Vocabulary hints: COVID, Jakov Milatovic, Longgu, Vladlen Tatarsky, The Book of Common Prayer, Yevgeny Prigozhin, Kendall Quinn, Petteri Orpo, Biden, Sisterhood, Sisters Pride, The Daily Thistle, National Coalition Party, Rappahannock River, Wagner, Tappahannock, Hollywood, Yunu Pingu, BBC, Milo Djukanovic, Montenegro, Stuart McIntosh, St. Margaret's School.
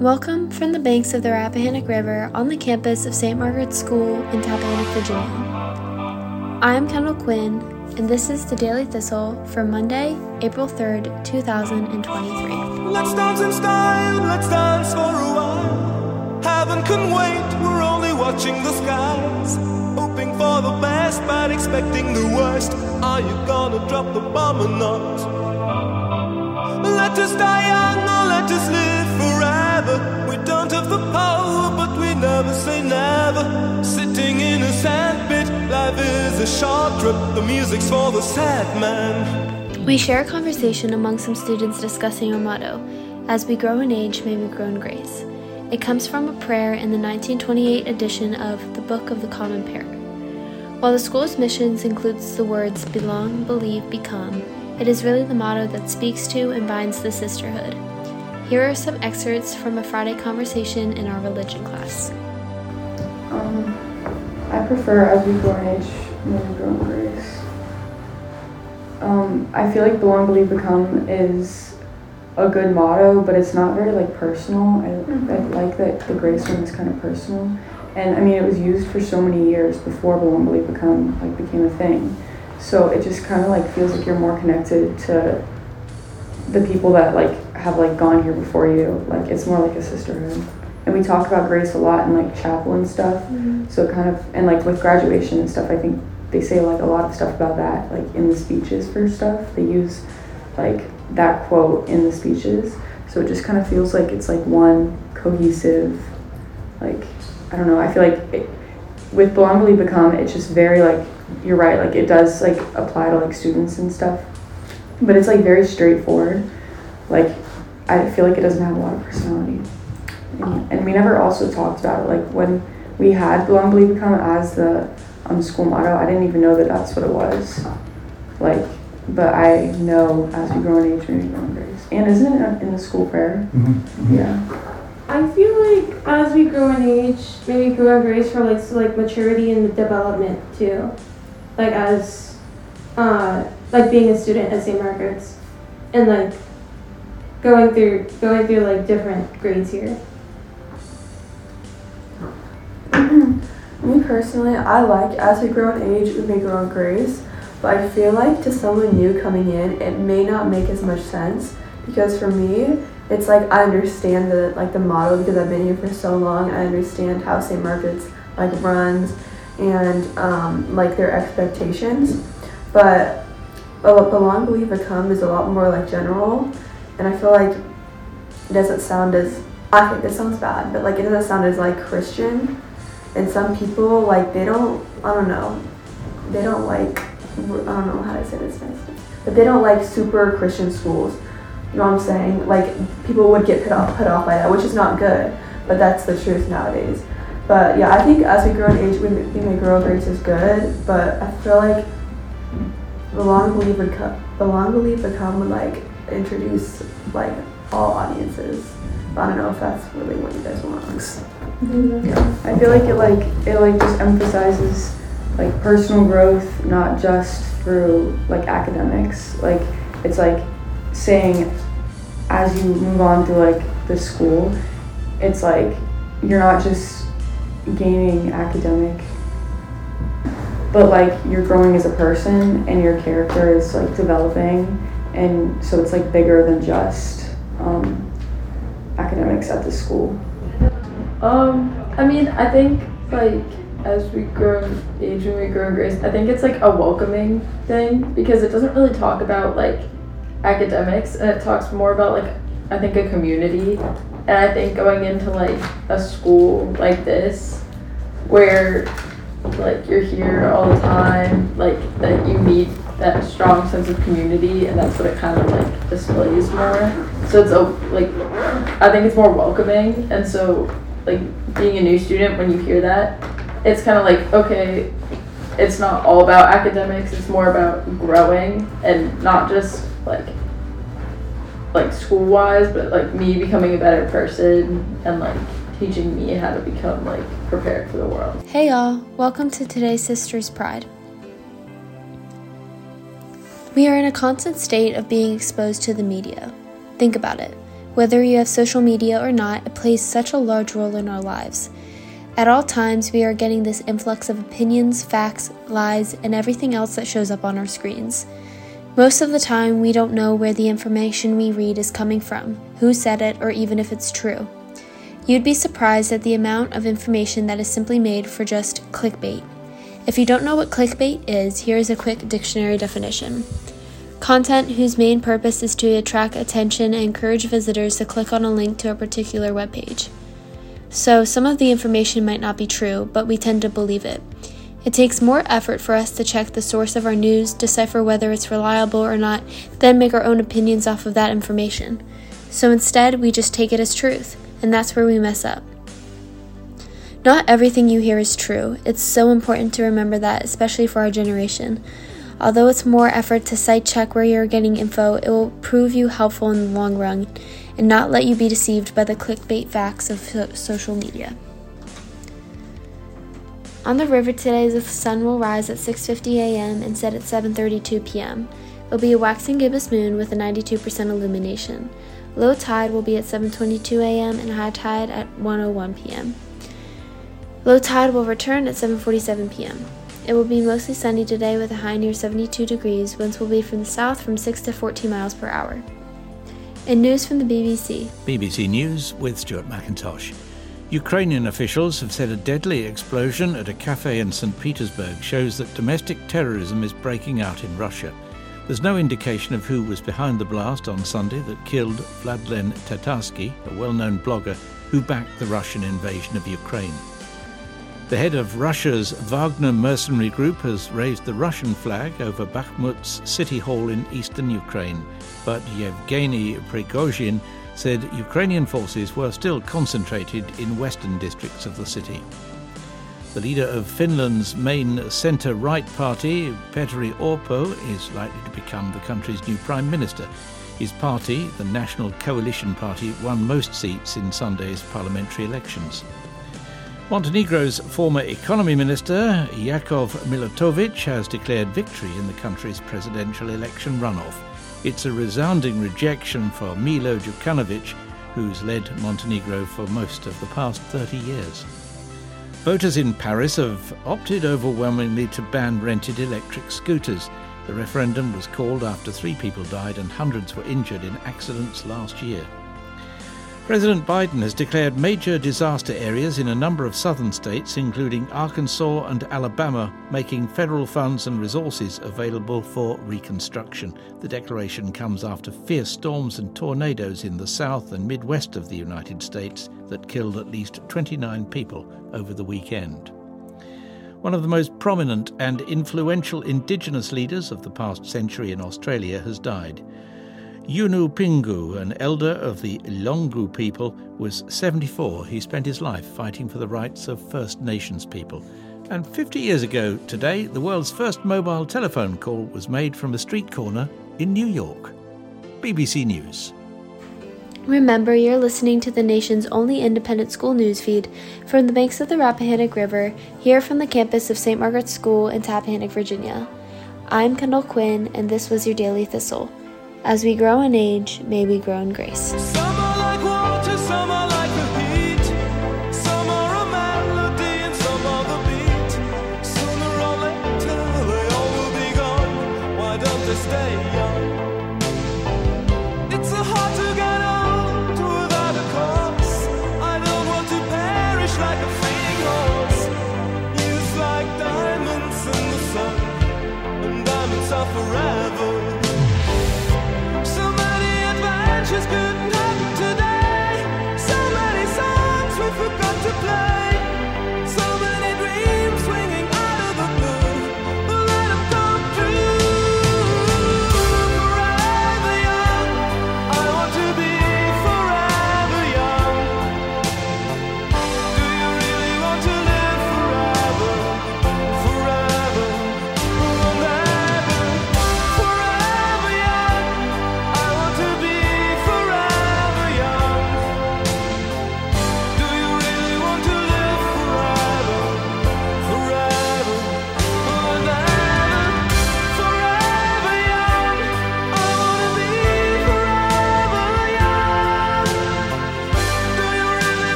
Welcome from the banks of the Rappahannock River on the campus of St. Margaret's School in Tappahannock, Virginia. I'm Kendall Quinn, and this is The Daily Thistle for Monday, April 3rd, 2023. Let's dance in style, let's dance for a while. Heaven can wait, we're only watching the skies. Hoping for the best, but expecting the worst. Are you gonna drop the bomb or not? Let us die young or let us live forever. We don't have the power, but we never say never. Sitting in a sandpit, life is a short trip. The music's for the sad man. We share a conversation among some students discussing our motto, "As we grow in age, may we grow in grace." It comes from a prayer in the 1928 edition of The Book of the Common Prayer. While the school's missions includes the words belong, believe, become, it is really the motto that speaks to and binds the sisterhood. Here are some excerpts from a Friday conversation in our religion class. I prefer as we grow in age, may we grow in grace. I feel like belong, believe, become is a good motto, but it's not very personal. I like that the grace one is kind of personal, and I mean it was used for so many years before belong, believe, become became a thing. So it just kind of feels like you're more connected to the people that have gone here before you. It's more like a sisterhood, and we talk about grace a lot in chapel and stuff. Mm-hmm. So it kind of, and with graduation and stuff, I think they say a lot of stuff about that in the speeches for stuff. They use that quote in the speeches, so it just kind of feels like it's one cohesive I don't know, I feel it, with belong, believe, become, it's just very you're right, it does apply to students and stuff, but it's very straightforward. I feel it doesn't have a lot of personality. And we never also talked about it. When we had Belong, Believe, Become as the school motto, I didn't even know that that's what it was. But I know as we grow in age, we grow in grace. And isn't it in the school prayer? Mm-hmm. Yeah. I feel as we grow in age, maybe grow in grace relates to maturity and development too. As being a student at St. Margaret's and going through different grades here. Me personally, I as we grow in age, we may grow in grace, but I feel to someone new coming in, it may not make as much sense, because for me, it's I understand the motto, because I've been here for so long. I understand how St. Margaret's runs and their expectations, but Belong, Believe, Become is a lot more general. And I feel it doesn't sound as, I think this sounds bad, but it doesn't sound as Christian. And some people they don't, I don't know how to say this nicely, but they don't super Christian schools. You know what I'm saying? People would get put off by that, which is not good, but that's the truth nowadays. But yeah, I think as we grow in age, we may grow in grace is good, but I feel Belong, Believe, Become would introduce all audiences. I don't know if that's really what you guys want. Mm-hmm. Yeah. I feel it just emphasizes personal growth, not just through academics. It's saying as you move on through the school, it's you're not just gaining academic, but you're growing as a person and your character is developing. And so it's bigger than just academics at the school. I mean, I think as we grow in age and we grow in grace, I think it's a welcoming thing, because it doesn't really talk about academics, and it talks more about I think a community. And I think going into a school like this where you're here all the time, that you meet that strong sense of community, and that's what it kind of displays more. So it's I think it's more welcoming, and so being a new student, when you hear that, it's kind of okay, it's not all about academics, it's more about growing, and not just school wise, but me becoming a better person and teaching me how to become prepared for the world. Hey y'all, welcome to today's Sisters Pride. We are in a constant state of being exposed to the media. Think about it. Whether you have social media or not, it plays such a large role in our lives. At all times, we are getting this influx of opinions, facts, lies, and everything else that shows up on our screens. Most of the time, we don't know where the information we read is coming from, who said it, or even if it's true. You'd be surprised at the amount of information that is simply made for just clickbait. If you don't know what clickbait is, here is a quick dictionary definition. Content whose main purpose is to attract attention and encourage visitors to click on a link to a particular webpage. So some of the information might not be true, but we tend to believe it. It takes more effort for us to check the source of our news, decipher whether it's reliable or not, then make our own opinions off of that information. So instead, we just take it as truth, and that's where we mess up. Not everything you hear is true. It's so important to remember that, especially for our generation. Although it's more effort to site-check where you're getting info, it will prove you helpful in the long run and not let you be deceived by the clickbait facts of social media. On the river today, the sun will rise at 6:50 a.m. and set at 7:32 p.m. It will be a waxing gibbous moon with a 92% illumination. Low tide will be at 7:22 a.m. and high tide at 1:01 p.m. Low tide will return at 7:47 p.m. It will be mostly sunny today with a high near 72 degrees, winds will be from the south from 6 to 14 miles per hour. And news from the BBC. BBC News with Stuart McIntosh. Ukrainian officials have said a deadly explosion at a cafe in St. Petersburg shows that domestic terrorism is breaking out in Russia. There's no indication of who was behind the blast on Sunday that killed Vladlen Tatarsky, a well-known blogger who backed the Russian invasion of Ukraine. The head of Russia's Wagner mercenary group has raised the Russian flag over Bakhmut's city hall in eastern Ukraine, but Yevgeny Prigozhin said Ukrainian forces were still concentrated in western districts of the city. The leader of Finland's main centre-right party, Petteri Orpo, is likely to become the country's new prime minister. His party, the National Coalition Party, won most seats in Sunday's parliamentary elections. Montenegro's former economy minister, Jakov Milatovic, has declared victory in the country's presidential election runoff. It's a resounding rejection for Milo Djukanovic, who's led Montenegro for most of the past 30 years. Voters in Paris have opted overwhelmingly to ban rented electric scooters. The referendum was called after 3 people died and hundreds were injured in accidents last year. President Biden has declared major disaster areas in a number of southern states, including Arkansas and Alabama, making federal funds and resources available for reconstruction. The declaration comes after fierce storms and tornadoes in the south and midwest of the United States that killed at least 29 people over the weekend. One of the most prominent and influential indigenous leaders of the past century in Australia has died. Yunu Pingu, an elder of the Longgu people, was 74. He spent his life fighting for the rights of First Nations people. And 50 years ago today, the world's first mobile telephone call was made from a street corner in New York. BBC News. Remember, you're listening to the nation's only independent school newsfeed from the banks of the Rappahannock River, here from the campus of St. Margaret's School in Tappahannock, Virginia. I'm Kendall Quinn, and this was your Daily Thistle. As we grow in age, may we grow in grace.